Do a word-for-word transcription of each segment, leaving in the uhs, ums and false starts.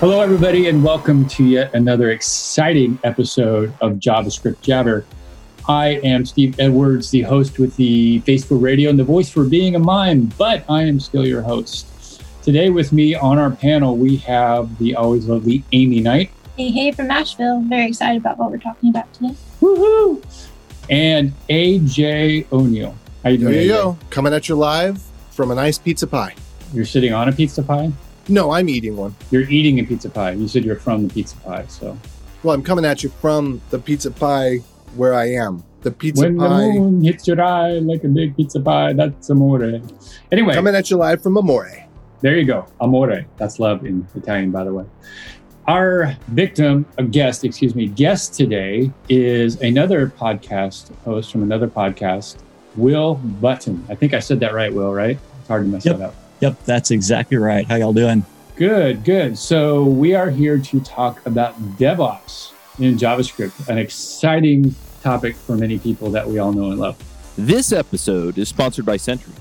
Hello, everybody, and welcome to yet another exciting episode of JavaScript Jabber. I am Steve Edwards, the host with the face for radio and the voice for being a mime, but I am still your host. Today with me on our panel, we have the always lovely Amy Knight. Hey, hey, from Nashville. Very excited about what we're talking about today. Woohoo! And A J. O'Neill. How you doing? There you go. Coming at you live from a nice pizza pie. You're sitting on a pizza pie? No, I'm eating one. You're eating a pizza pie. You said you're from the pizza pie, so. Well, I'm coming at you from the pizza pie where I am. The pizza when pie. When the moon hits your eye like a big pizza pie, that's amore. Anyway. Coming at you live from Amore. There you go. Amore. That's love in Italian, by the way. Our victim, a guest, excuse me, guest today is another podcast host from another podcast, Will Button. I think I said that right, Will, right? It's hard to mess yep. that up. Yep, that's exactly right. How y'all doing? Good, good. So we are here to talk about DevOps in JavaScript, an exciting topic for many people that we all know and love. This episode is sponsored by Sentry.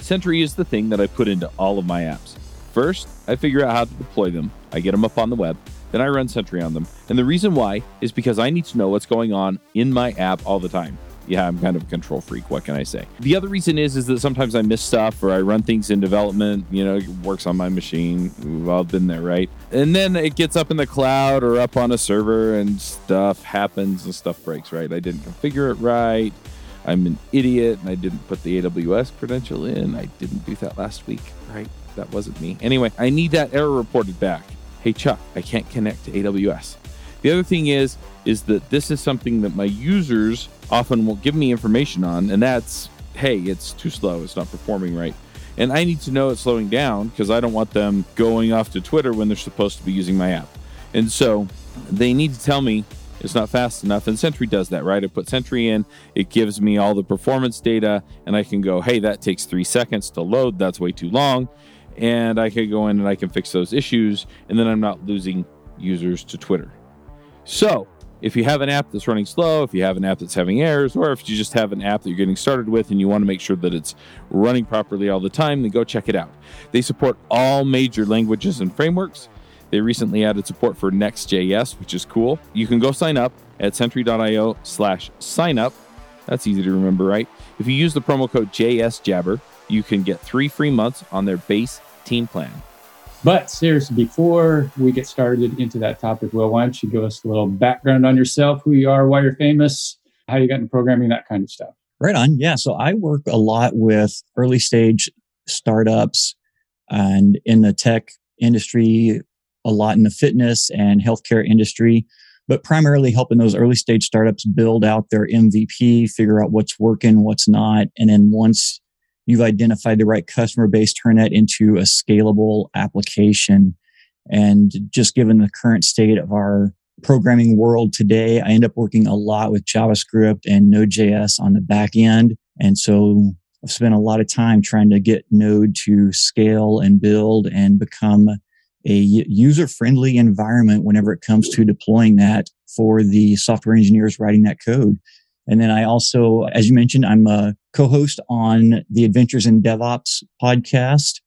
Sentry is the thing that I put into all of my apps. First, I figure out how to deploy them. I get them up on the web. Then I run Sentry on them. And the reason why is because I need to know what's going on in my app all the time. Yeah, I'm kind of a control freak. What can I say? The other reason is, is that sometimes I miss stuff or I run things in development, you know, it works on my machine. We've all been there, right? And then it gets up in the cloud or up on a server and stuff happens and stuff breaks, right? I didn't configure it right. I'm an idiot and I didn't put the A W S credential in. I didn't do that last week, right? That wasn't me. Anyway, I need that error reported back. Hey, Chuck, I can't connect to A W S. The other thing is, is that this is something that my users often will give me information on, and that's, hey, it's too slow, it's not performing right. And I need to know it's slowing down because I don't want them going off to Twitter when they're supposed to be using my app. And so they need to tell me it's not fast enough, and Sentry does that, right? I put Sentry in, it gives me all the performance data, and I can go, hey, that takes three seconds to load, that's way too long. And I can go in and I can fix those issues, and then I'm not losing users to Twitter. So if you have an app that's running slow, if you have an app that's having errors, or if you just have an app that you're getting started with and you want to make sure that it's running properly all the time, then go check it out. They support all major languages and frameworks. They recently added support for Next.js, which is cool. You can go sign up at sentry.io slash sign up. That's easy to remember, right? If you use the promo code JSJabber, you can get three free months on their base team plan. But seriously, before we get started into that topic, Will, why don't you give us a little background on yourself, who you are, why you're famous, how you got into programming, that kind of stuff. Right on. Yeah. So I work a lot with early stage startups and in the tech industry, a lot in the fitness and healthcare industry, but primarily helping those early stage startups build out their M V P, figure out what's working, what's not. And then once you've identified the right customer base, turn that into a scalable application. And just given the current state of our programming world today, I end up working a lot with JavaScript and Node.js on the back end. And so I've spent a lot of time trying to get Node to scale and build and become a user-friendly environment whenever it comes to deploying that for the software engineers writing that code. And then I also, as you mentioned, I'm a co-host on the Adventures in DevOps podcast.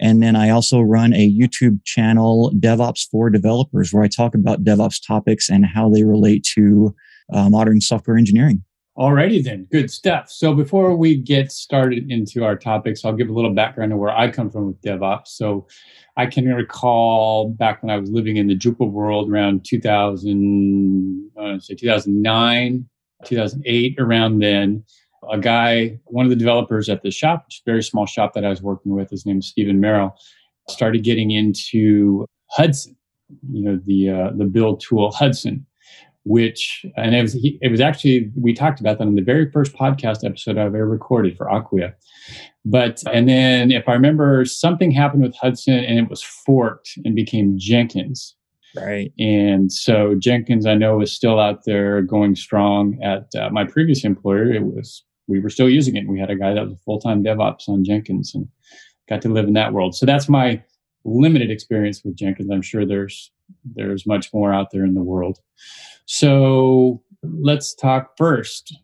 And then I also run a YouTube channel, DevOps for Developers, where I talk about DevOps topics and how they relate to uh, modern software engineering. Alrighty then, good stuff. So before we get started into our topics, I'll give a little background of where I come from with DevOps. So I can recall back when I was living in the Drupal world around two thousand, I want to say two thousand nine, two thousand eight, around then, a guy, one of the developers at the shop, which is a very small shop that I was working with, his name is Stephen Merrill, started getting into Hudson, you know, the uh, the build tool Hudson, which, and it was, he, it was actually, we talked about that in the very first podcast episode I've ever recorded for Acquia. But, and then if I remember, something happened with Hudson and it was forked and became Jenkins. Right. And so Jenkins, I know, is still out there going strong at uh, my previous employer. It was, we were still using it. We had a guy that was a full-time DevOps on Jenkins and got to live in that world. So that's my limited experience with Jenkins. I'm sure there's, there's much more out there in the world. So let's talk first.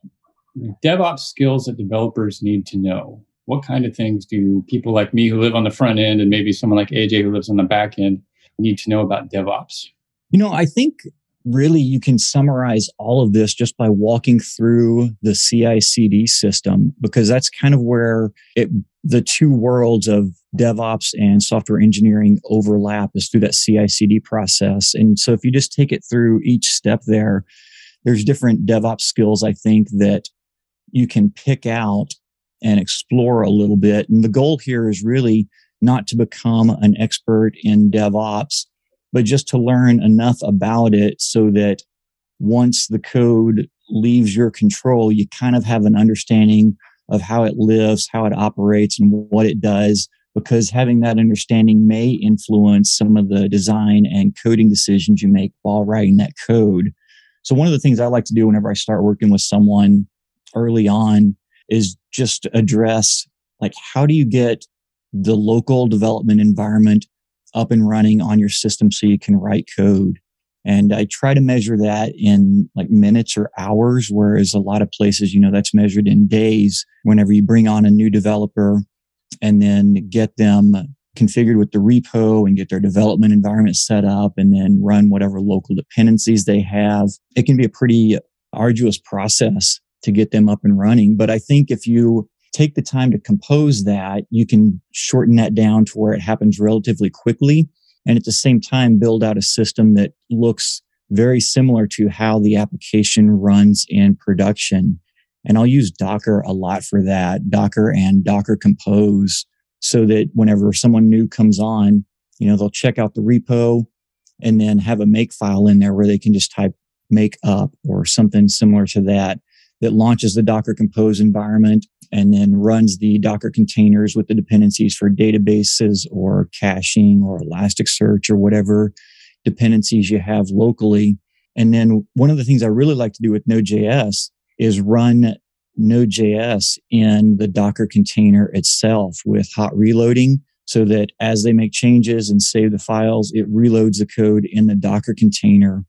DevOps skills that developers need to know. What kind of things do people like me who live on the front end and maybe someone like A J who lives on the back end, need to know about DevOps? You know, I think really you can summarize all of this just by walking through the C I C D system, because that's kind of where it the two worlds of DevOps and software engineering overlap, is through that C I C D process. And so if you just take it through each step there, there's different DevOps skills, I think, that you can pick out and explore a little bit. And the goal here is really not to become an expert in DevOps, but just to learn enough about it so that once the code leaves your control, you kind of have an understanding of how it lives, how it operates, and what it does, because having that understanding may influence some of the design and coding decisions you make while writing that code. So one of the things I like to do whenever I start working with someone early on is just address, like, how do you get the local development environment up and running on your system so you can write code? And I try to measure that in like minutes or hours, whereas a lot of places, you know, that's measured in days whenever you bring on a new developer and then get them configured with the repo and get their development environment set up and then run whatever local dependencies they have. It can be a pretty arduous process to get them up and running. But I think if you take the time to compose that, you can shorten that down to where it happens relatively quickly. And at the same time, build out a system that looks very similar to how the application runs in production. And I'll use Docker a lot for that, Docker and Docker Compose, so that whenever someone new comes on, you know, they'll check out the repo and then have a make file in there where they can just type make up or something similar to that, that launches the Docker Compose environment and then runs the Docker containers with the dependencies for databases or caching or Elasticsearch or whatever dependencies you have locally. And then one of the things I really like to do with Node.js is run Node.js in the Docker container itself with hot reloading, so that as they make changes and save the files, it reloads the code in the Docker container.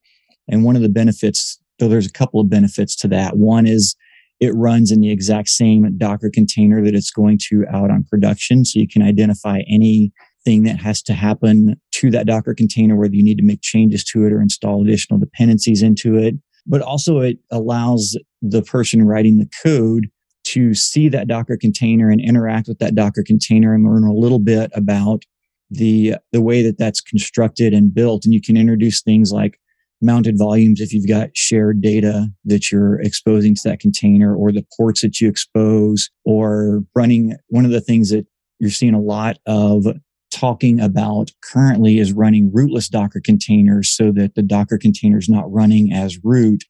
And one of the benefits, though, there's a couple of benefits to that. One is it runs in the exact same Docker container that it's going to out on production. So you can identify anything that has to happen to that Docker container, whether you need to make changes to it or install additional dependencies into it. But also it allows the person writing the code to see that Docker container and interact with that Docker container and learn a little bit about the, the way that that's constructed and built. And you can introduce things like mounted volumes if you've got shared data that you're exposing to that container, or the ports that you expose, or running. One of the things that you're seeing a lot of talking about currently is running rootless Docker containers, so that the Docker container is not running as root,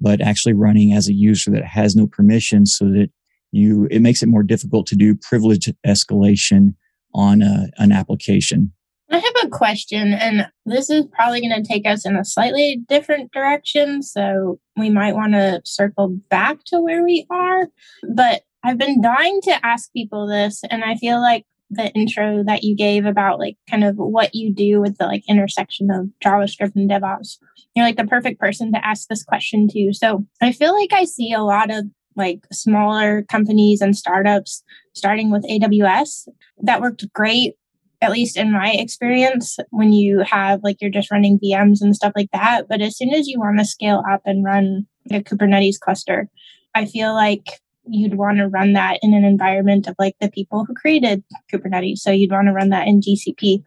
but actually running as a user that has no permissions, so that you it makes it more difficult to do privilege escalation on a, an application. I have a question, and this is probably going to take us in a slightly different direction, so we might want to circle back to where we are. But I've been dying to ask people this, and I feel like the intro that you gave about like kind of what you do with the like intersection of JavaScript and DevOps, you're like the perfect person to ask this question to. So I feel like I see a lot of like smaller companies and startups starting with A W S that worked great, at least in my experience, when you have like, you're just running V Ms and stuff like that. But as soon as you want to scale up and run a Kubernetes cluster, I feel like you'd want to run that in an environment of like the people who created Kubernetes. So you'd want to run that in G C P.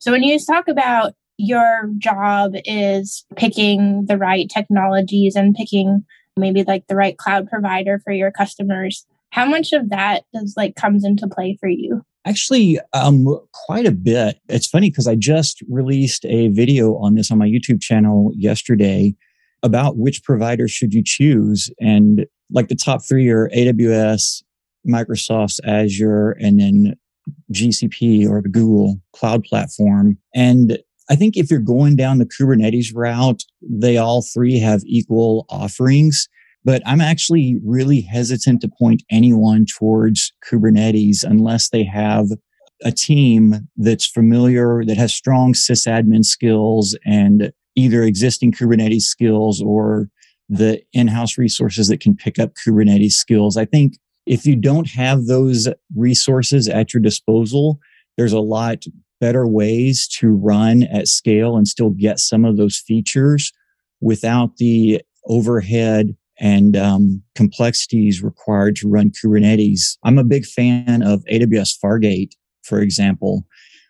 So when you talk about your job is picking the right technologies and picking maybe like the right cloud provider for your customers, how much of that does like comes into play for you? Actually, um, quite a bit. It's funny because I just released a video on this on my YouTube channel yesterday about which provider should you choose. And like the top three are A W S, Microsoft's Azure, and then G C P or the Google Cloud Platform. And I think if you're going down the Kubernetes route, they all three have equal offerings. But I'm actually really hesitant to point anyone towards Kubernetes unless they have a team that's familiar, that has strong sysadmin skills and either existing Kubernetes skills or the in-house resources that can pick up Kubernetes skills. I think if you don't have those resources at your disposal, there's a lot better ways to run at scale and still get some of those features without the overhead and um, complexities required to run Kubernetes. I'm a big fan of A W S Fargate, for example,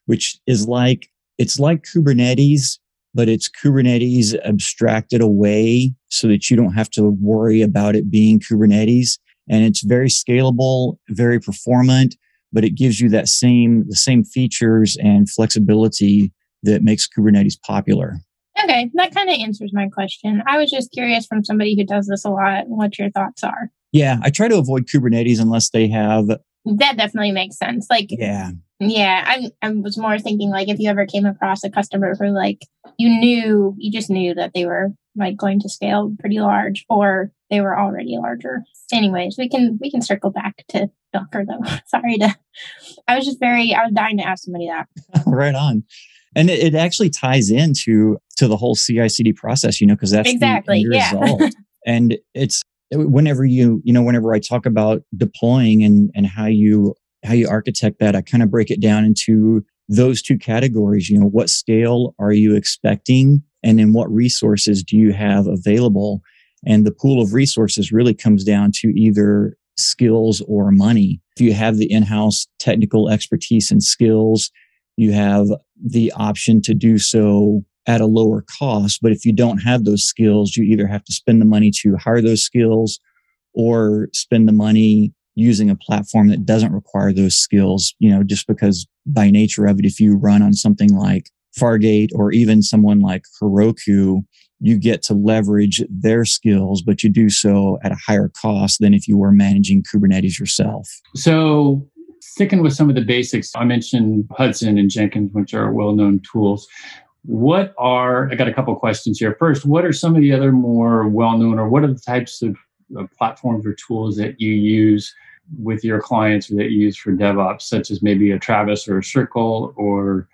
which is like, it's like Kubernetes, but it's Kubernetes abstracted away so that you don't have to worry about it being Kubernetes. And it's very scalable, very performant, but it gives you that same, the same features and flexibility that makes Kubernetes popular. Okay, that kind of answers my question. I was just curious from somebody who does this a lot, what your thoughts are. Yeah, I try to avoid Kubernetes unless they have... That definitely makes sense. Like, yeah, yeah. I I was more thinking like if you ever came across a customer who like you knew, you just knew that they were like going to scale pretty large, or they were already larger. Anyways, we can we can circle back to Docker though. Sorry to. I was just very. I was dying to ask somebody that. Right on. And it, it actually ties into to the whole C I C D process, you know, because that's exactly the, the yeah. result. And it's whenever you, you know, whenever I talk about deploying and, and how you how you architect that, I kind of break it down into those two categories. You know, what scale are you expecting, and then what resources do you have available? And the pool of resources really comes down to either skills or money. If you have the in-house technical expertise and skills, you have the option to do so at a lower cost. But if you don't have those skills, you either have to spend the money to hire those skills or spend the money using a platform that doesn't require those skills, you know, just because by nature of it, if you run on something like Fargate or even someone like Heroku, you get to leverage their skills, but you do so at a higher cost than if you were managing Kubernetes yourself. So sticking with some of the basics, I mentioned Hudson and Jenkins, which are well-known tools. What are, I got a couple of questions here. First, what are some of the other more well-known, or what are the types of platforms or tools that you use with your clients or that you use for DevOps, such as maybe a Travis or a Circle or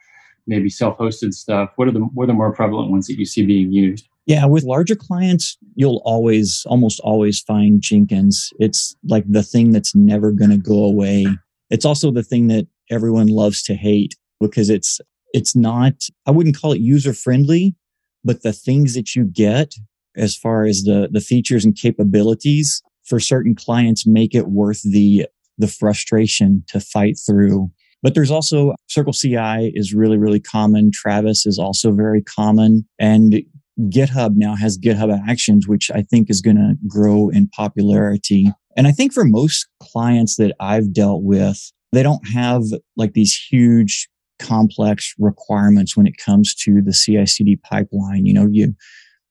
maybe self-hosted stuff? What are the, what are the more prevalent ones that you see being used? Yeah, with larger clients, you'll always, almost always find Jenkins. It's like the thing that's never going to go away. It's also the thing that everyone loves to hate because it's it's not, I wouldn't call it user-friendly, but the things that you get as far as the the features and capabilities for certain clients make it worth the the frustration to fight through. But there's also CircleCI is really, really common. Travis is also very common. And GitHub now has GitHub Actions, which I think is going to grow in popularity. And I think for most clients that I've dealt with, they don't have like these huge complex requirements when it comes to the C I C D pipeline. You know, you,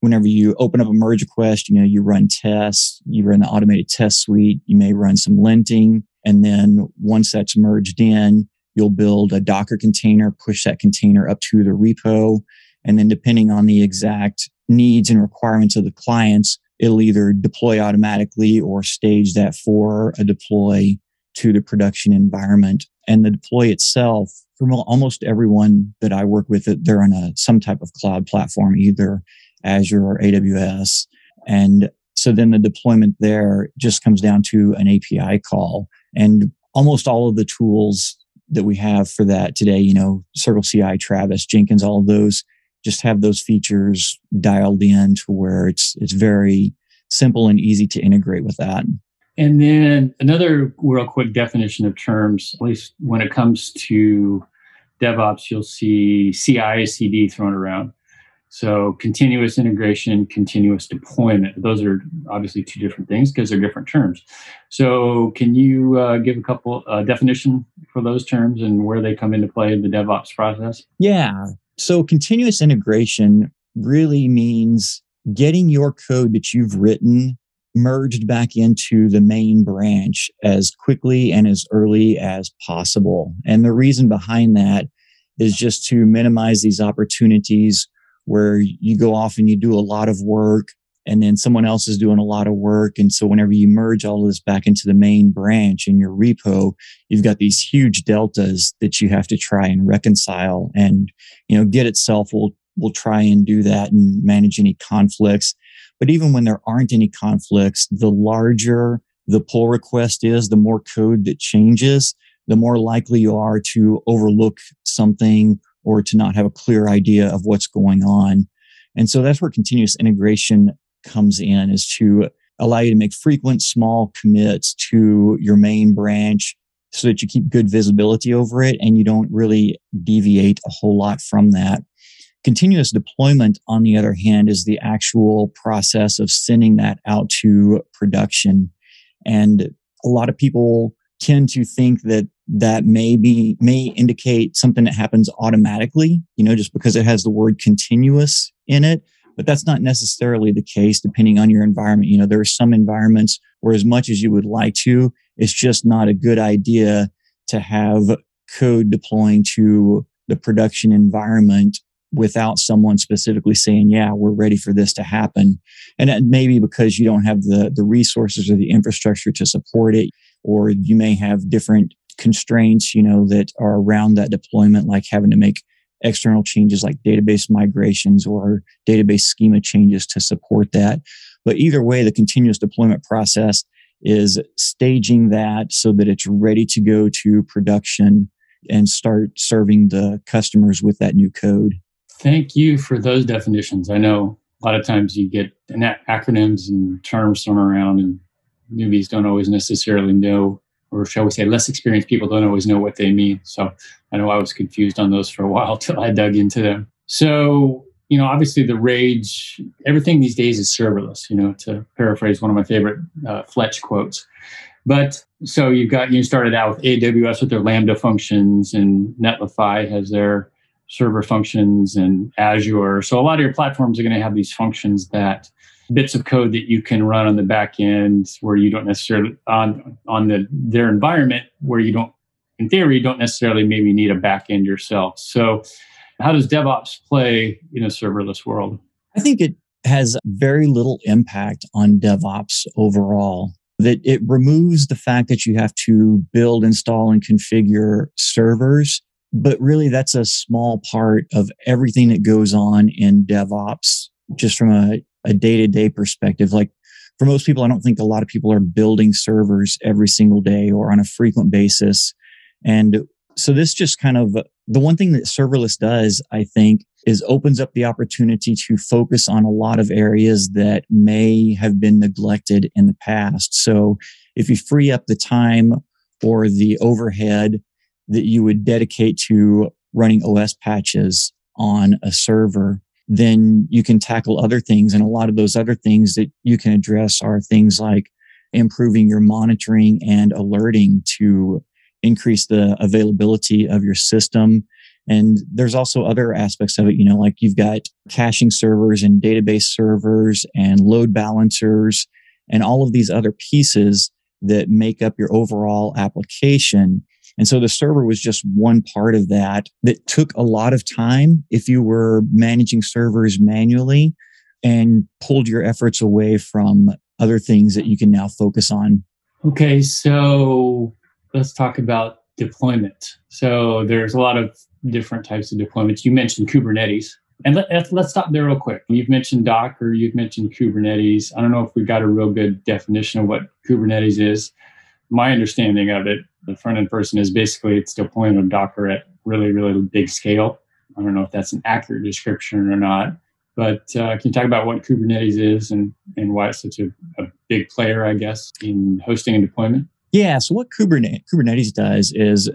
whenever you open up a merge request, you know, you run tests, you run the automated test suite, you may run some linting. And then once that's merged in, you'll build a Docker container, push that container up to the repo. And then depending on the exact needs and requirements of the clients, it'll either deploy automatically or stage that for a deploy to the production environment. And the deploy itself, for almost everyone that I work with, they're on a, some type of cloud platform, either Azure or A W S. And so then the deployment there just comes down to an A P I call. And almost all of the tools that we have for that today, you know, CircleCI, Travis, Jenkins, all of those, just have those features dialed in to where it's it's very simple and easy to integrate with that. And then another real quick definition of terms, at least when it comes to DevOps, you'll see C I C D thrown around. So continuous integration, continuous deployment. Those are obviously two different things because they're different terms. So can you uh, give a couple uh, definition for those terms and where they come into play in the DevOps process? Yeah. So continuous integration really means getting your code that you've written merged back into the main branch as quickly and as early as possible. And the reason behind that is just to minimize these opportunities where you go off and you do a lot of work and then someone else is doing a lot of work. And so whenever you merge all of this back into the main branch in your repo, you've got these huge deltas that you have to try and reconcile. And, you know, Git itself will, will try and do that and manage any conflicts. But even when there aren't any conflicts, the larger the pull request is, the more code that changes, the more likely you are to overlook something or to not have a clear idea of what's going on. And so that's where continuous integration comes in, is to allow you to make frequent small commits to your main branch so that you keep good visibility over it and you don't really deviate a whole lot from that. Continuous deployment, on the other hand, is the actual process of sending that out to production. And a lot of people tend to think that that may be, may indicate something that happens automatically, you know, just because it has the word continuous in it. But that's not necessarily the case, depending on your environment. You know, there are some environments where, as much as you would like to, it's just not a good idea to have code deploying to the production environment without someone specifically saying, yeah, we're ready for this to happen. And that may be because you don't have the, the resources or the infrastructure to support it, or you may have different constraints, you know, that are around that deployment, like having to make external changes like database migrations or database schema changes to support that. But either way, the continuous deployment process is staging that so that it's ready to go to production and start serving the customers with that new code. Thank you for those definitions. I know a lot of times you get acronyms and terms thrown around, and newbies don't always necessarily know, or shall we say less experienced people don't always know what they mean. So I know I was confused on those for a while till I dug into them. So, you know, obviously the rage, everything these days is serverless, you know, to paraphrase one of my favorite uh, Fletch quotes. But so you've got, you started out with A W S with their Lambda functions, and Netlify has their server functions, and Azure. So a lot of your platforms are going to have these functions, that bits of code that you can run on the back end where you don't necessarily on on the their environment where you don't, in theory, you don't necessarily maybe need a back end yourself. So how does DevOps play in a serverless world? I think it has very little impact on DevOps overall. That it removes the fact that you have to build, install, and configure servers. But really, that's a small part of everything that goes on in DevOps, just from a, a day-to-day perspective. Like for most people, I don't think a lot of people are building servers every single day or on a frequent basis. And so this just kind of, the one thing that serverless does, I think, is opens up the opportunity to focus on a lot of areas that may have been neglected in the past. So if you free up the time or the overhead that you would dedicate to running O S patches on a server, then you can tackle other things. And a lot of those other things that you can address are things like improving your monitoring and alerting to increase the availability of your system. And there's also other aspects of it, you know, like you've got caching servers and database servers and load balancers and all of these other pieces that make up your overall application. And so the server was just one part of that that took a lot of time if you were managing servers manually, and pulled your efforts away from other things that you can now focus on. Okay, so let's talk about deployment. So there's a lot of different types of deployments. You mentioned Kubernetes. And let, let's stop there real quick. You've mentioned Docker, you've mentioned Kubernetes. I don't know if we've got a real good definition of what Kubernetes is. My understanding of it, the front-end person, is basically it's deployment of Docker at really, really big scale. I don't know if that's an accurate description or not, but uh, can you talk about what Kubernetes is and, and why it's such a, a big player, I guess, in hosting and deployment? Yeah, so what Kubernetes, Kubernetes does is,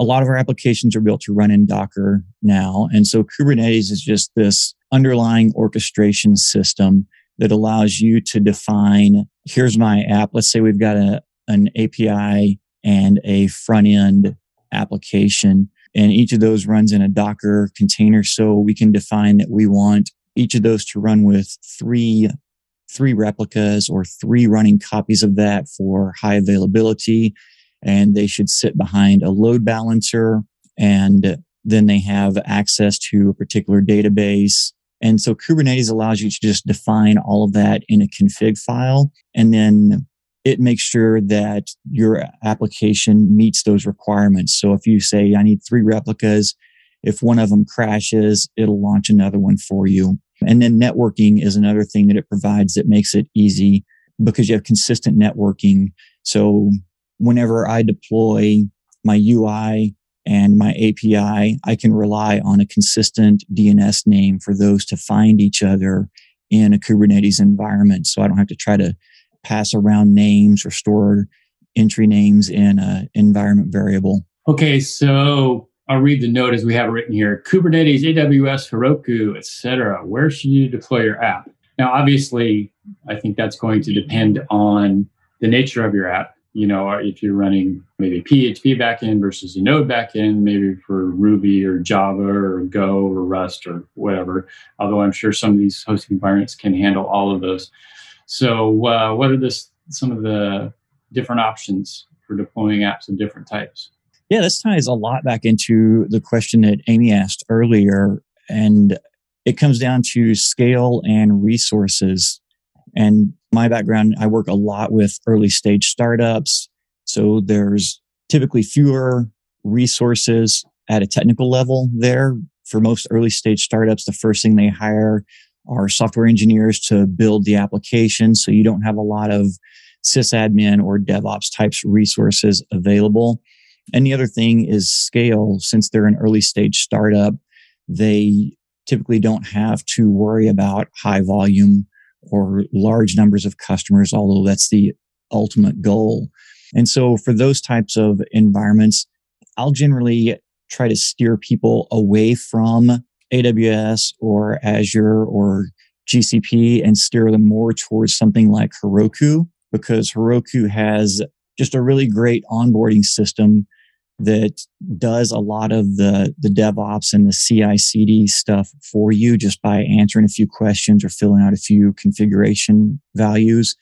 a lot of our applications are built to run in Docker now. And so Kubernetes is just this underlying orchestration system that allows you to define, here's my app. Let's say we've got a an A P I and a front-end application, and each of those runs in a Docker container. So we can define that we want each of those to run with three three replicas or three running copies of that for high availability. And they should sit behind a load balancer, and then they have access to a particular database. And so Kubernetes allows you to just define all of that in a config file, and then it makes sure that your application meets those requirements. So if you say, I need three replicas, if one of them crashes, it'll launch another one for you. And then networking is another thing that it provides that makes it easy, because you have consistent networking. So whenever I deploy my U I and my A P I, I can rely on a consistent D N S name for those to find each other in a Kubernetes environment. So I don't have to try to pass around names or store entry names in an environment variable. Okay, so I'll read the note as we have it written here. Kubernetes, A W S, Heroku, et cetera. Where should you deploy your app? Now, obviously, I think that's going to depend on the nature of your app. You know, if you're running maybe P H P backend versus a Node backend, maybe for Ruby or Java or Go or Rust or whatever, although I'm sure some of these hosting environments can handle all of those. So uh, what are this, some of the different options for deploying apps of different types? Yeah, this ties a lot back into the question that Amy asked earlier, and it comes down to scale and resources. And my background, I work a lot with early stage startups. So there's typically fewer resources at a technical level there. For most early stage startups, the first thing they hire are software engineers to build the application. So you don't have a lot of sysadmin or DevOps types resources available. And the other thing is scale. Since they're an early stage startup, they typically don't have to worry about high volume or large numbers of customers, although that's the ultimate goal. And so for those types of environments, I'll generally try to steer people away from A W S or Azure or G C P and steer them more towards something like Heroku, because Heroku has just a really great onboarding system that does a lot of the, the DevOps and the C I C D stuff for you just by answering a few questions or filling out a few configuration values.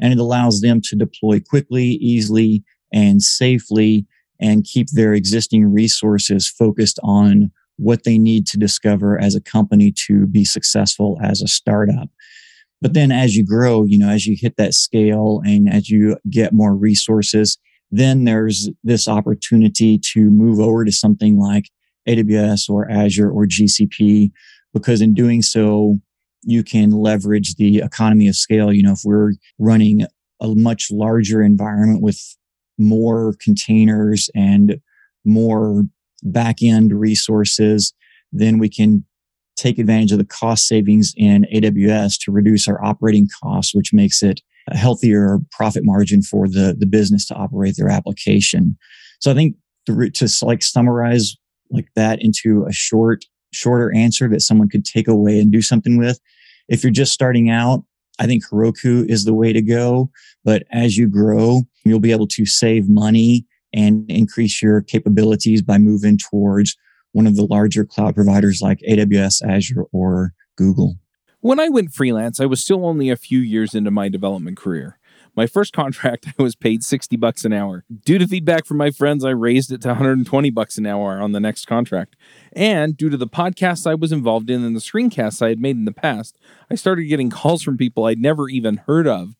And it allows them to deploy quickly, easily, and safely, and keep their existing resources focused on what they need to discover as a company to be successful as a startup. But then as you grow, you know, as you hit that scale and as you get more resources, then there's this opportunity to move over to something like A W S or Azure or G C P, because in doing so, you can leverage the economy of scale. You know, if we're running a much larger environment with more containers and more back-end resources, then we can take advantage of the cost savings in A W S to reduce our operating costs, which makes it a healthier profit margin for the, the business to operate their application. So I think the, to like summarize like that into a short, shorter answer that someone could take away and do something with. If you're just starting out, I think Heroku is the way to go. But as you grow, you'll be able to save money and increase your capabilities by moving towards one of the larger cloud providers like A W S, Azure, or Google. When I went freelance, I was still only a few years into my development career. My first contract, I was paid sixty bucks an hour. Due to feedback from my friends, I raised it to one hundred twenty bucks an hour on the next contract. And due to the podcasts I was involved in and the screencasts I had made in the past, I started getting calls from people I'd never even heard of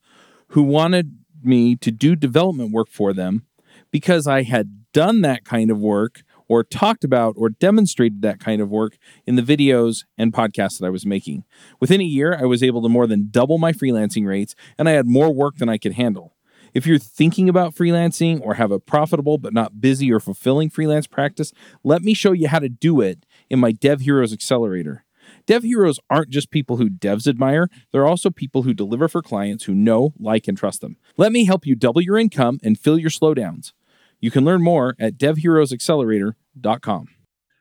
who wanted me to do development work for them because I had done that kind of work or talked about or demonstrated that kind of work in the videos and podcasts that I was making. Within a year, I was able to more than double my freelancing rates, and I had more work than I could handle. If you're thinking about freelancing or have a profitable but not busy or fulfilling freelance practice, let me show you how to do it in my Dev Heroes Accelerator. Dev Heroes aren't just people who devs admire, they're also people who deliver for clients who know, like, and trust them. Let me help you double your income and fill your slowdowns. You can learn more at dev heroes accelerator dot com.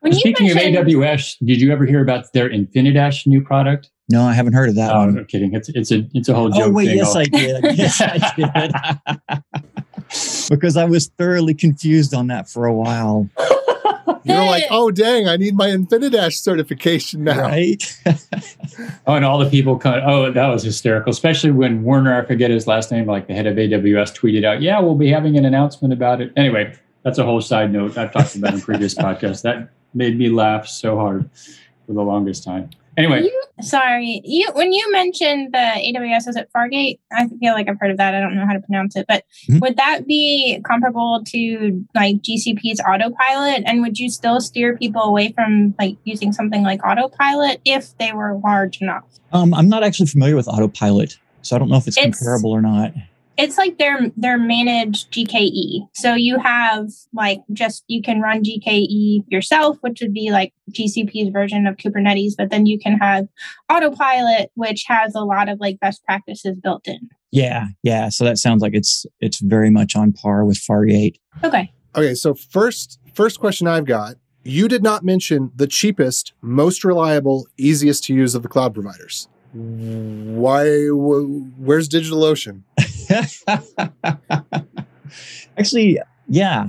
Speaking of A W S, did you ever hear about their Infinidash new product? No, I haven't heard of that. Oh, one. No kidding. It's it's a it's a whole joke. Oh wait, thing yes, all. I did. Yes, I did. Because I was thoroughly confused on that for a while. You're like, oh dang, I need my Infinidash certification now. Right. Oh, and all the people kind of, oh, that was hysterical, especially when Werner, I forget his last name, like the head of A W S tweeted out, yeah, we'll be having an announcement about it. Anyway, that's a whole side note I've talked about in previous podcasts. That made me laugh so hard for the longest time. Anyway. You, sorry. you When you mentioned the A W S, is it Fargate? I feel like I've heard of that. I don't know how to pronounce it. But mm-hmm. Would that be comparable to like G C P's Autopilot? And would you still steer people away from like using something like Autopilot if they were large enough? Um, I'm not actually familiar with Autopilot, so I don't know if it's, it's comparable or not. It's like they're they're managed G K E. So you have like just you can run G K E yourself, which would be like G C P's version of Kubernetes, but then you can have Autopilot, which has a lot of like best practices built in. Yeah, yeah. So that sounds like it's it's very much on par with Fargate. Okay. Okay, so first first question I've got, you did not mention the cheapest, most reliable, easiest to use of the cloud providers. Why? Wh- where's DigitalOcean? Actually, yeah,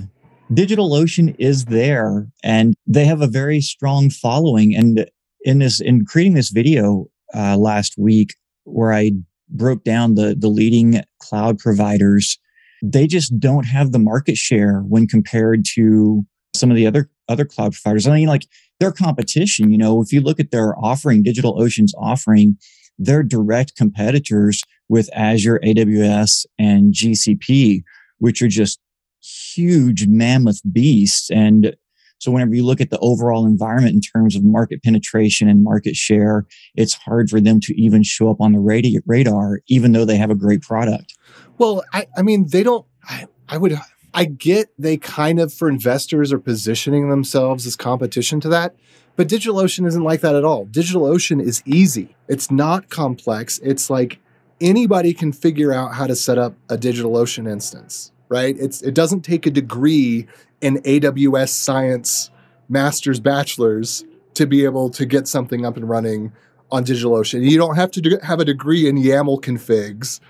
DigitalOcean is there, and they have a very strong following. And in this, in creating this video uh, last week, where I broke down the the leading cloud providers, they just don't have the market share when compared to some of the other other cloud providers. I mean, like their competition. You know, if you look at their offering, DigitalOcean's offering, they're direct competitors with Azure, A W S, and G C P, which are just huge mammoth beasts. And so whenever you look at the overall environment in terms of market penetration and market share, it's hard for them to even show up on the radi- radar, even though they have a great product. Well, I, I mean, they don't, I, I would, I get they kind of, for investors, are positioning themselves as competition to that. But DigitalOcean isn't like that at all. DigitalOcean is easy. It's not complex. It's like anybody can figure out how to set up a DigitalOcean instance, right? It's it doesn't take a degree in A W S science, master's, bachelor's to be able to get something up and running on DigitalOcean. You don't have to do, have a degree in YAML configs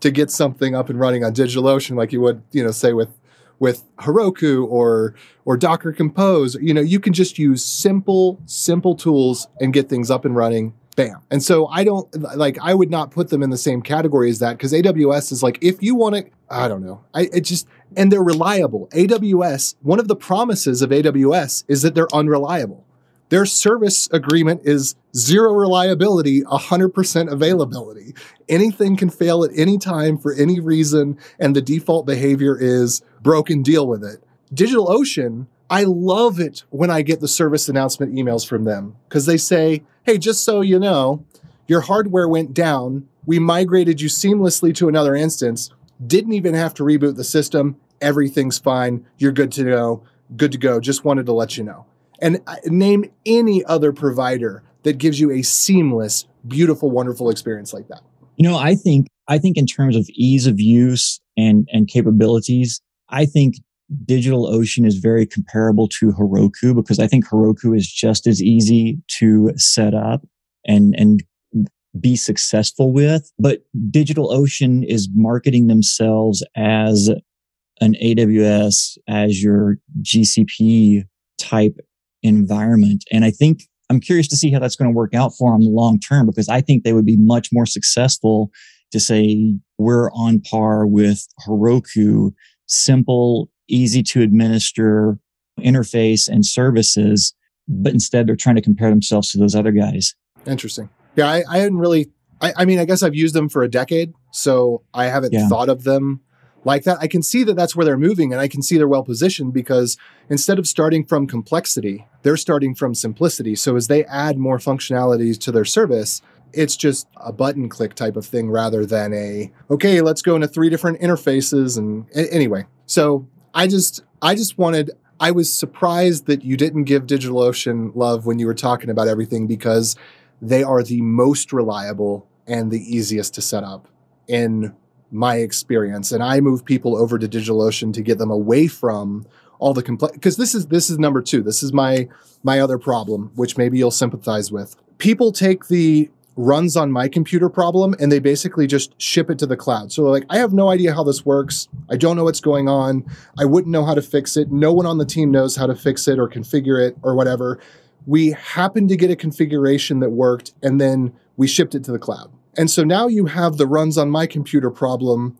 to get something up and running on DigitalOcean like you would, you know, say with with Heroku or or Docker Compose. You know, you can just use simple, simple tools and get things up and running, bam. And so I don't, like, I would not put them in the same category as that because A W S is like, if you want to, I don't know, I it just, and they're reliable. A W S, one of the promises of A W S is that they're unreliable. Their service agreement is zero reliability, one hundred percent availability. Anything can fail at any time for any reason, and the default behavior is broken, deal with it. DigitalOcean, I love it when I get the service announcement emails from them because they say, hey, just so you know, your hardware went down. We migrated you seamlessly to another instance. Didn't even have to reboot the system. Everything's fine. You're good to go. Good to go. Just wanted to let you know. And name any other provider that gives you a seamless, beautiful, wonderful experience like that. You know, I think I think in terms of ease of use and, and capabilities, I think DigitalOcean is very comparable to Heroku because I think Heroku is just as easy to set up and, and be successful with. But DigitalOcean is marketing themselves as an A W S, Azure, G C P type environment. And I think I'm curious to see how that's going to work out for them long term, because I think they would be much more successful to say we're on par with Heroku, simple, easy to administer interface and services. But instead they're trying to compare themselves to those other guys. Interesting. Yeah. I, I hadn't really, I, I mean, I guess I've used them for a decade, so I haven't yeah. thought of them like that. I can see that that's where they're moving, and I can see they're well positioned because instead of starting from complexity, they're starting from simplicity. So as they add more functionalities to their service, it's just a button click type of thing rather than a, okay, let's go into three different interfaces. And a- anyway, so I just, I just wanted, I was surprised that you didn't give DigitalOcean love when you were talking about everything because they are the most reliable and the easiest to set up in my experience, and I move people over to DigitalOcean to get them away from all the complex. Because this is this is number two. This is my my other problem, which maybe you'll sympathize with. People take the runs on my computer problem and they basically just ship it to the cloud. So like, I have no idea how this works. I don't know what's going on. I wouldn't know how to fix it. No one on the team knows how to fix it or configure it or whatever. We happened to get a configuration that worked, and then we shipped it to the cloud. And so now you have the runs on my computer problem,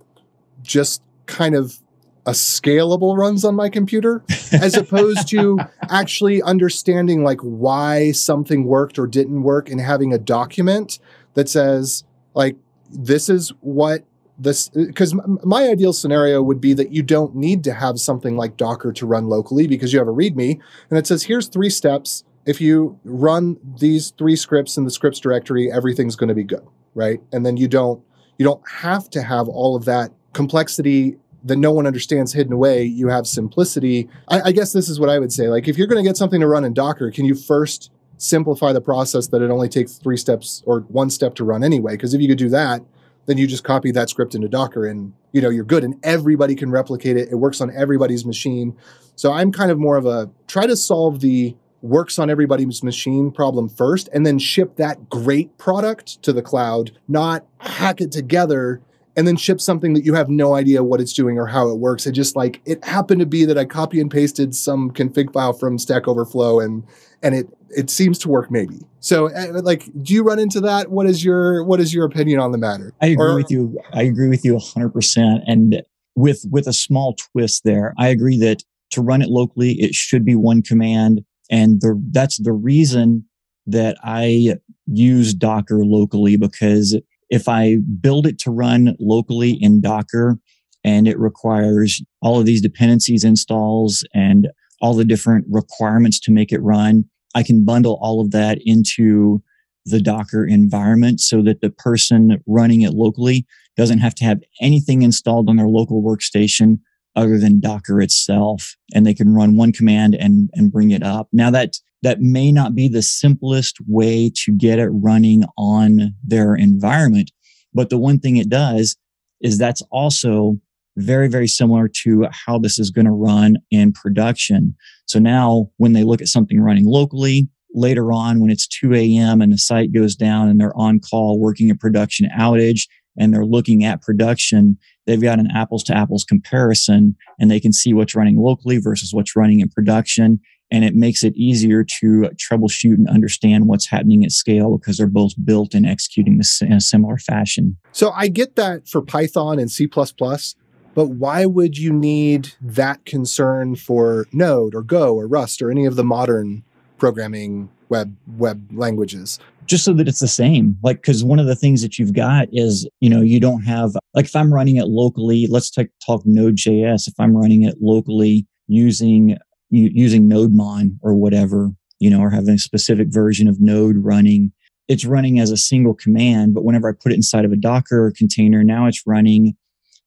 just kind of a scalable runs on my computer, as opposed to actually understanding like why something worked or didn't work and having a document that says like, this is what this, because my ideal scenario would be that you don't need to have something like Docker to run locally because you have a README and it says, here's three steps. If you run these three scripts in the scripts directory, everything's going to be good. Right. And then you don't you don't have to have all of that complexity that no one understands hidden away. You have simplicity. I, I guess this is what I would say. Like, if you're going to get something to run in Docker, can you first simplify the process that it only takes three steps or one step to run anyway? Because if you could do that, then you just copy that script into Docker and, you know, you're good, and everybody can replicate it. It works on everybody's machine. So I'm kind of more of a try to solve the works on everybody's machine problem first, and then ship that great product to the cloud, not hack it together and then ship something that you have no idea what it's doing or how it works. It just like, it happened to be that I copy and pasted some config file from Stack Overflow, and and it it seems to work maybe. So like, do you run into that? What is your what is your opinion on the matter? I agree or, with you. I agree with you one hundred percent. And with with a small twist there, I agree that to run it locally, it should be one command. And the, that's the reason that I use Docker locally, because if I build it to run locally in Docker and it requires all of these dependencies installs and all the different requirements to make it run, I can bundle all of that into the Docker environment so that the person running it locally doesn't have to have anything installed on their local workstation other than Docker itself, and they can run one command and, and bring it up. Now that that may not be the simplest way to get it running on their environment, but the one thing it does is that's also very, very similar to how this is going to run in production. So now when they look at something running locally, later on when it's two a.m. and the site goes down and they're on call working a production outage, and they're looking at production, they've got an apples to apples comparison, and they can see what's running locally versus what's running in production. And it makes it easier to troubleshoot and understand what's happening at scale because they're both built and executing this in a similar fashion. So I get that for Python and C++, but why would you need that concern for Node or Go or Rust or any of the modern programming web web languages? Just so that it's the same. Like, because one of the things that you've got is, you know, you don't have, like, if I'm running it locally, let's take, talk Node.js. If I'm running it locally using using NodeMon or whatever, you know, or having a specific version of Node running, it's running as a single command. But whenever I put it inside of a Docker container, now it's running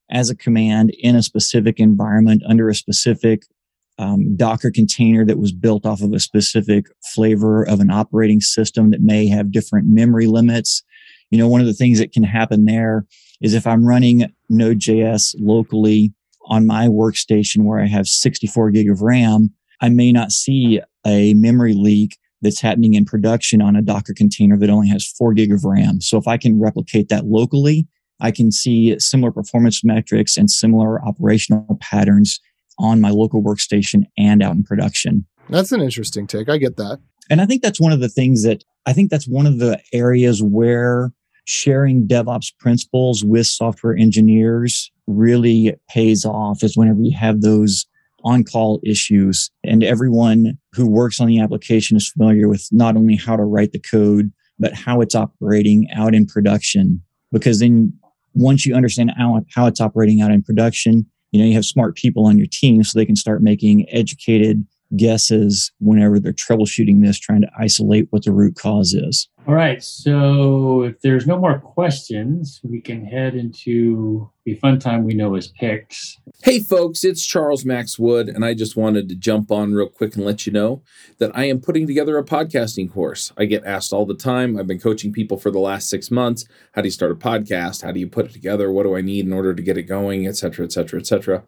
as a command in a specific environment under a specific Um, Docker container that was built off of a specific flavor of an operating system that may have different memory limits. You know, one of the things that can happen there is if I'm running Node.js locally on my workstation where I have sixty-four gig of RAM, I may not see a memory leak that's happening in production on a Docker container that only has four gig of RAM. So if I can replicate that locally, I can see similar performance metrics and similar operational patterns on my local workstation and out in production. That's an interesting take. I get that. And I think that's one of the things that, I think that's one of the areas where sharing DevOps principles with software engineers really pays off, is whenever you have those on-call issues and everyone who works on the application is familiar with not only how to write the code, but how it's operating out in production. Because then once you understand how, how it's operating out in production, you know, you have smart people on your team so they can start making educated guesses whenever they're troubleshooting this, trying to isolate what the root cause is. All right. So if there's no more questions, we can head into the fun time we know as picks. Hey, folks, it's Charles Max Wood, and I just wanted to jump on real quick and let you know that I am putting together a podcasting course. I get asked all the time. I've been coaching people for the last six months. How do you start a podcast? How do you put it together? What do I need in order to get it going, et cetera, et cetera, et cetera.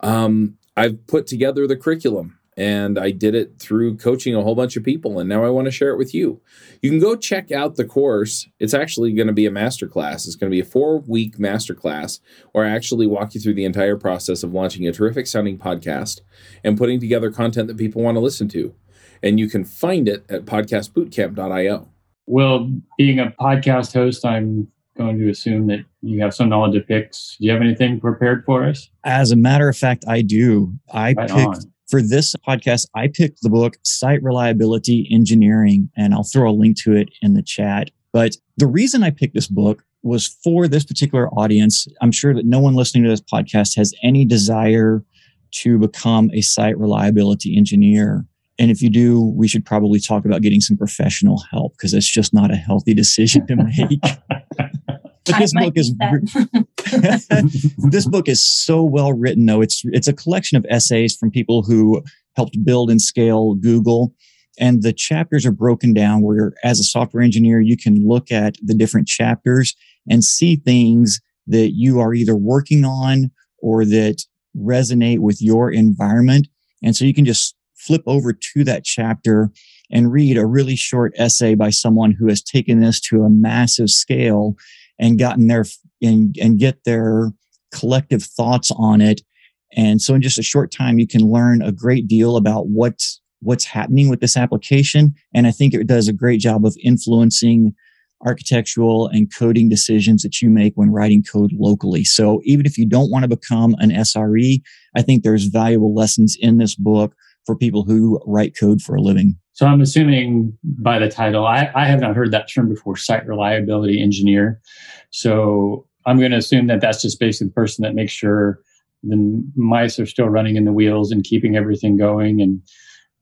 Um, I've put together the curriculum. And I did it through coaching a whole bunch of people. And now I want to share it with you. You can go check out the course. It's actually going to be a masterclass. It's going to be a four-week masterclass where I actually walk you through the entire process of launching a terrific-sounding podcast and putting together content that people want to listen to. And you can find it at podcast bootcamp dot io. Well, being a podcast host, I'm going to assume that you have some knowledge of picks. Do you have anything prepared for us? As a matter of fact, I do. I right picked... on. For this podcast, I picked the book Site Reliability Engineering, and I'll throw a link to it in the chat. But the reason I picked this book was for this particular audience. I'm sure that no one listening to this podcast has any desire to become a site reliability engineer. And if you do, we should probably talk about getting some professional help, because it's just not a healthy decision to make. But this book is This book is so well written, though. It's it's a collection of essays from people who helped build and scale Google. And the chapters are broken down where, as a software engineer, you can look at the different chapters and see things that you are either working on or that resonate with your environment. And so you can just flip over to that chapter and read a really short essay by someone who has taken this to a massive scale and gotten their and, and get their collective thoughts on it. And so in just a short time, you can learn a great deal about what's what's happening with this application. And I think it does a great job of influencing architectural and coding decisions that you make when writing code locally. So even if you don't want to become an S R E, I think there's valuable lessons in this book for people who write code for a living. So I'm assuming by the title, I, I have not heard that term before, site reliability engineer. So I'm going to assume that that's just basically the person that makes sure the mice are still running in the wheels and keeping everything going, and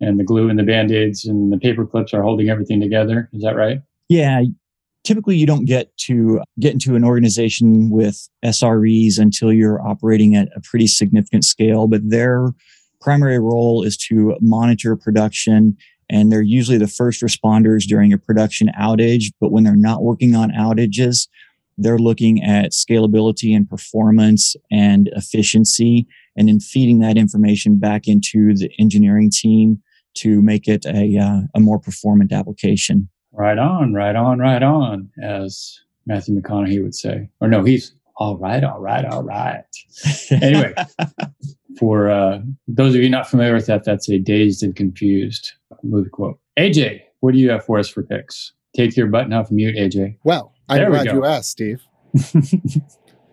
and the glue and the Band-Aids and the paper clips are holding everything together. Is that right? Yeah. Typically, you don't get to get into an organization with S R Es until you're operating at a pretty significant scale, but their primary role is to monitor production, and they're usually the first responders during a production outage. But when they're not working on outages, they're looking at scalability and performance and efficiency, and then feeding that information back into the engineering team to make it a, uh, a more performant application. Right on, right on, right on, as Matthew McConaughey would say. Or no, he's all right, all right, all right. Anyway, for uh, those of you not familiar with that, that's a Dazed and Confused movie quote. A J, what do you have for us for picks? Take your button off mute, A J. Well, I'm glad you asked, Steve.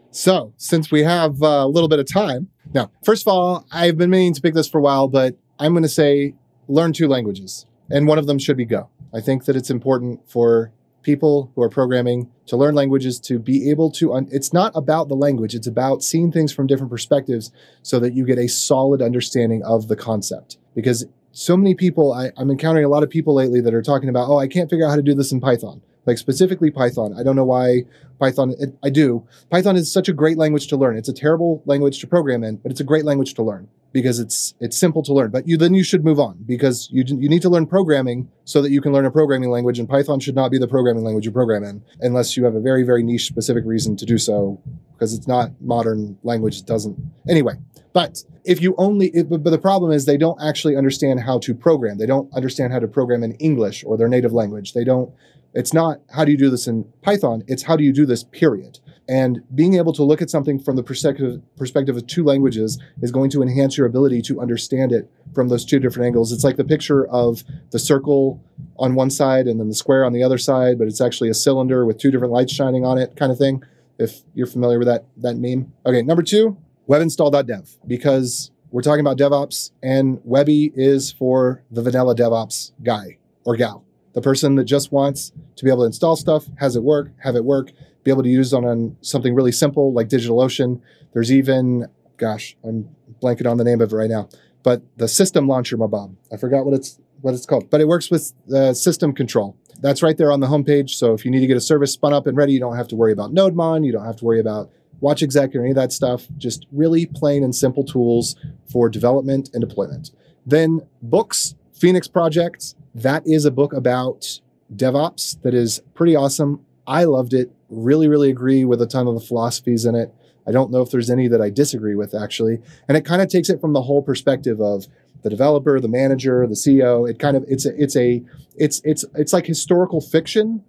So, since we have a little bit of time. Now, first of all, I've been meaning to pick this for a while, but I'm going to say learn two languages. And one of them should be Go. I think that it's important for people who are programming to learn languages to be able to... Un- it's not about the language. It's about seeing things from different perspectives so that you get a solid understanding of the concept. Because so many people... I, I'm encountering a lot of people lately that are talking about, oh, I can't figure out how to do this in Python. Like specifically Python. I don't know why Python... It, I do. Python is such a great language to learn. It's a terrible language to program in, but it's a great language to learn. Because it's it's simple to learn, but you then you should move on because you you need to learn programming so that you can learn a programming language, and Python should not be the programming language you program in unless you have a very, very niche specific reason to do so, because it's not modern language. It doesn't anyway. But if you only, it, but the problem is they don't actually understand how to program. They don't understand how to program in English or their native language. They don't. It's not how do you do this in Python. It's how do you do this, period. And being able to look at something from the perspective, perspective of two languages is going to enhance your ability to understand it from those two different angles. It's like the picture of the circle on one side and then the square on the other side, but it's actually a cylinder with two different lights shining on it kind of thing, if you're familiar with that, that meme. Okay, number two, webinstall dot dev, because we're talking about DevOps, and Webby is for the vanilla DevOps guy or gal, the person that just wants to be able to install stuff, has it work, have it work, be able to use on, on something really simple like DigitalOcean. There's even, gosh, I'm blanking on the name of it right now, but the system launcher, my Bob. I forgot what it's what it's called, but it works with uh, system control. That's right there on the homepage. So if you need to get a service spun up and ready, you don't have to worry about NodeMon. You don't have to worry about Watch Exec or any of that stuff. Just really plain and simple tools for development and deployment. Then books, Phoenix Project. That is a book about DevOps that is pretty awesome. I loved it. Really, really agree with a ton of the philosophies in it. I don't know if there's any that I disagree with, actually. And it kind of takes it from the whole perspective of the developer, the manager, the C E O. It kind of it's a, it's a it's it's it's like historical fiction,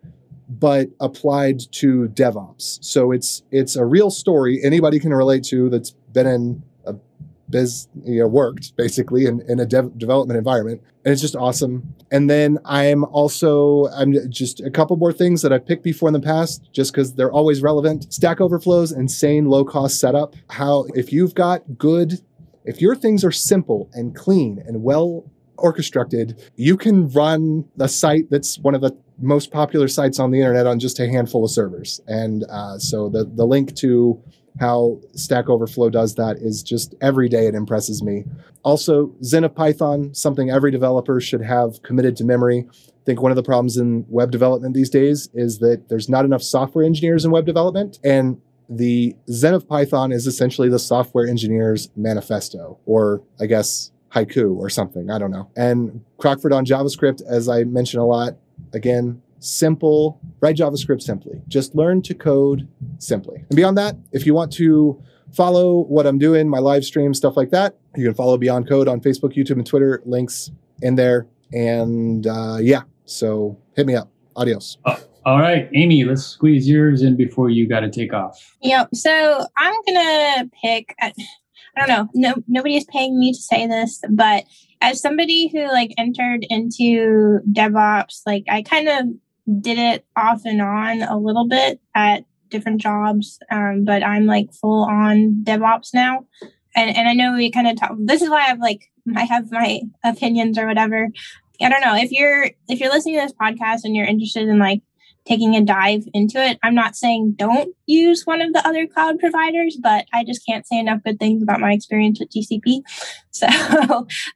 but applied to DevOps. So it's it's a real story anybody can relate to that's been in a biz, you know, worked basically in, in a dev, development environment. And it's just awesome. And then I'm also, I'm just a couple more things that I've picked before in the past, just because they're always relevant. Stack Overflow's insane low-cost setup. How if you've got good, if your things are simple and clean and well orchestrated, you can run a site that's one of the most popular sites on the internet on just a handful of servers. And uh, so the the link to how Stack Overflow does that is just every day it impresses me. Also, Zen of Python, something every developer should have committed to memory. I think one of the problems in web development these days is that there's not enough software engineers in web development. And The Zen of Python is essentially the software engineer's manifesto, or I guess haiku or something. I don't know. And Crockford on JavaScript, as I mention a lot, again, simple, write JavaScript simply. Just learn to code simply. And beyond that, if you want to follow what I'm doing, my live stream, stuff like that, you can follow Beyond Code on Facebook, YouTube, and Twitter. Links in there. And uh, yeah, so hit me up. Adios. Uh, all right, Amy, let's squeeze yours in before you got to take off. Yep. So I'm going to pick, I don't know, no, nobody is paying me to say this, but as somebody who like entered into DevOps, like I kind of did it off and on a little bit at different jobs, um, but I'm like full on DevOps now. And and I know we kind of talk, this is why I've like, I have my opinions or whatever. I don't know if you're, if you're listening to this podcast and you're interested in like taking a dive into it, I'm not saying don't use one of the other cloud providers, but I just can't say enough good things about my experience with G C P. So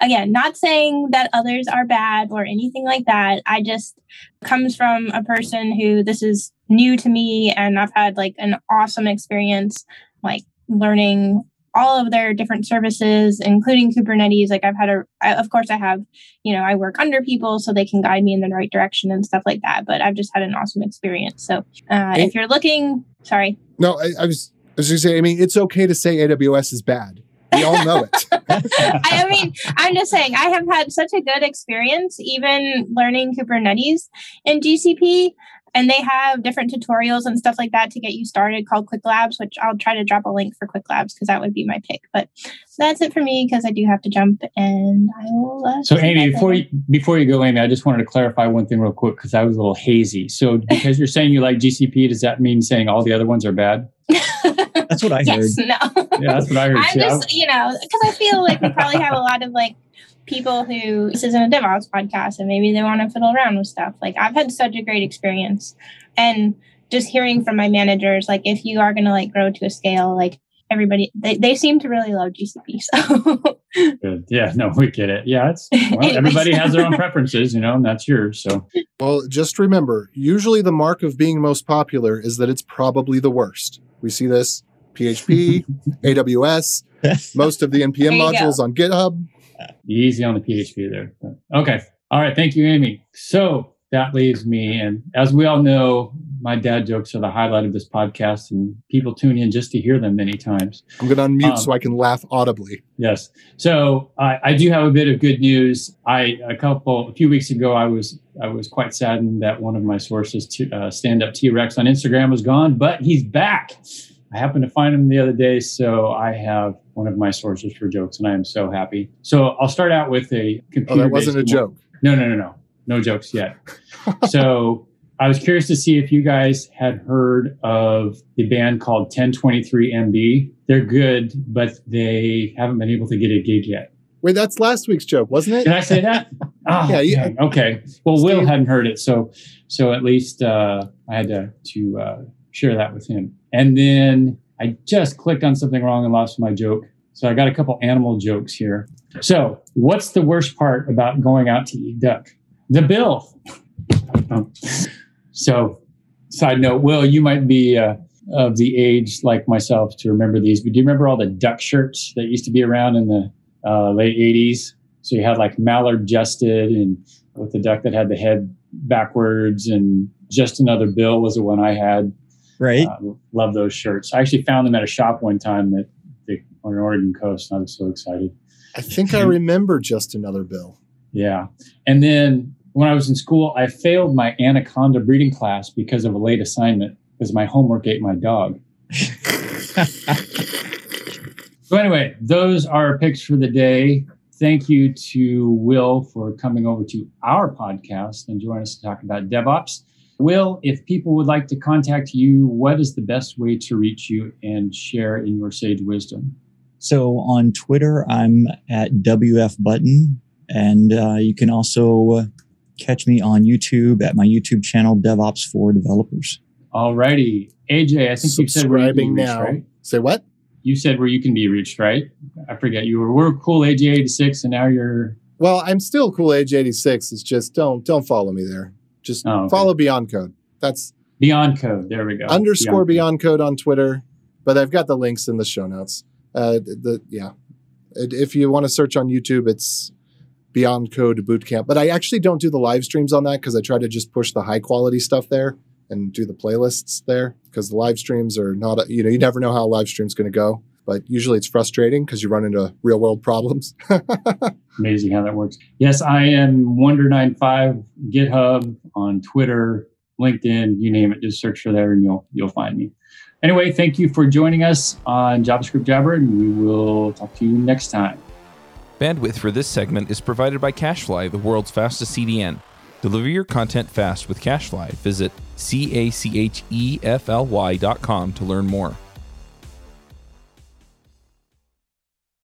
again, not saying that others are bad or anything like that. I just comes from a person who this is new to me, and I've had like an awesome experience, like learning all of their different services, including Kubernetes. Like I've had a, I, of course I have, you know, I work under people so they can guide me in the right direction and stuff like that. But I've just had an awesome experience. So uh, if you're looking, sorry. No, I, I was, I was going to say, I mean, it's okay to say A W S is bad. We all know it. I mean, I'm just saying, I have had such a good experience, even learning Kubernetes in G C P. And they have different tutorials and stuff like that to get you started called Quick Labs, which I'll try to drop a link for Quick Labs because that would be my pick. But so that's it for me because I do have to jump and I will. Uh, so Amy, before you, before you go, Amy, I just wanted to clarify one thing real quick because I was a little hazy. So because you're saying you like G C P, does that mean saying all the other ones are bad? That's what I yes, heard. Yes, no. Yeah, that's what I heard. I'm too. just, you know, because I feel like we probably have a lot of like, people who, this isn't a DevOps podcast and maybe they want to fiddle around with stuff. Like I've had such a great experience, and just hearing from my managers, like if you are going to like grow to a scale, like everybody, they, they seem to really love G C P. So Good. Yeah, no, we get it. Yeah. It's, well, everybody has their own preferences, you know, and that's yours. So, well, just remember, usually the mark of being most popular is that it's probably the worst. We see this P H P, A W S, most of the N P M modules go. On GitHub. Easy on the P H P there. Okay. All right. Thank you, Amy. So that leaves me. And as we all know, my dad jokes are the highlight of this podcast, and people tune in just to hear them many times. I'm going to unmute um, so I can laugh audibly. Yes. So I, I do have a bit of good news. I a couple a few weeks ago, I was I was quite saddened that one of my sources, to, uh, Stand Up T-Rex on Instagram, was gone, but he's back. I happened to find him the other day, so I have one of my sources for jokes, and I am so happy. So I'll start out with a computer. Oh, that wasn't a joke. No, no, no, no. No jokes yet. So I was curious to see if you guys had heard of the band called ten twenty-three M B. They're good, but they haven't been able to get a gig yet. Wait, that's last week's joke, wasn't it? Did I say that? Oh, yeah. You, man. Okay. Well, Will hadn't heard it, so so at least uh, I had to, to uh, share that with him. And then I just clicked on something wrong and lost my joke. So I got a couple animal jokes here. So what's the worst part about going out to eat duck? The bill. So side note, Will, you might be uh, of the age like myself to remember these, but do you remember all the duck shirts that used to be around in the uh, late eighties? So you had like mallard jested and with the duck that had the head backwards, and just another bill was the one I had. Right. Uh, love those shirts. I actually found them at a shop one time that they, on the Oregon coast, and I was so excited. I think I remember just another bill. Yeah. And then when I was in school, I failed my anaconda breeding class because of a late assignment, because my homework ate my dog. So anyway, those are our picks for the day. Thank you to Will for coming over to our podcast and joining us to talk about DevOps. Will, if people would like to contact you, what is the best way to reach you and share in your sage wisdom? So on Twitter, I'm at W F Button. And uh, you can also catch me on YouTube at my YouTube channel, DevOps for Developers. All righty. A J, I think Subscribing you said where you can be reached, right? Say what? You said where you can be reached, right? I forget. You were, were cool A J eighty-six, and now you're... Well, I'm still cool A J eighty-six. It's just don't don't follow me there. Just oh, okay. Follow Beyond Code. That's Beyond Code. There we go. Underscore Beyond, Beyond Code. Code on Twitter. But I've got the links in the show notes. Uh, the yeah, if you want to search on YouTube, it's Beyond Code Bootcamp. But I actually don't do the live streams on that because I try to just push the high quality stuff there and do the playlists there, because the live streams are not, you know, you never know how a live stream's going to go. But usually it's frustrating because you run into real world problems. Amazing how that works. Yes, I am Wonder ninety-five, GitHub, on Twitter, LinkedIn, you name it. Just search for there and you'll you'll find me. Anyway, thank you for joining us on JavaScript Jabber, and we will talk to you next time. Bandwidth for this segment is provided by Cashfly, the world's fastest C D N. Deliver your content fast with Cashfly. Visit C A C H E F L Y dot com to learn more.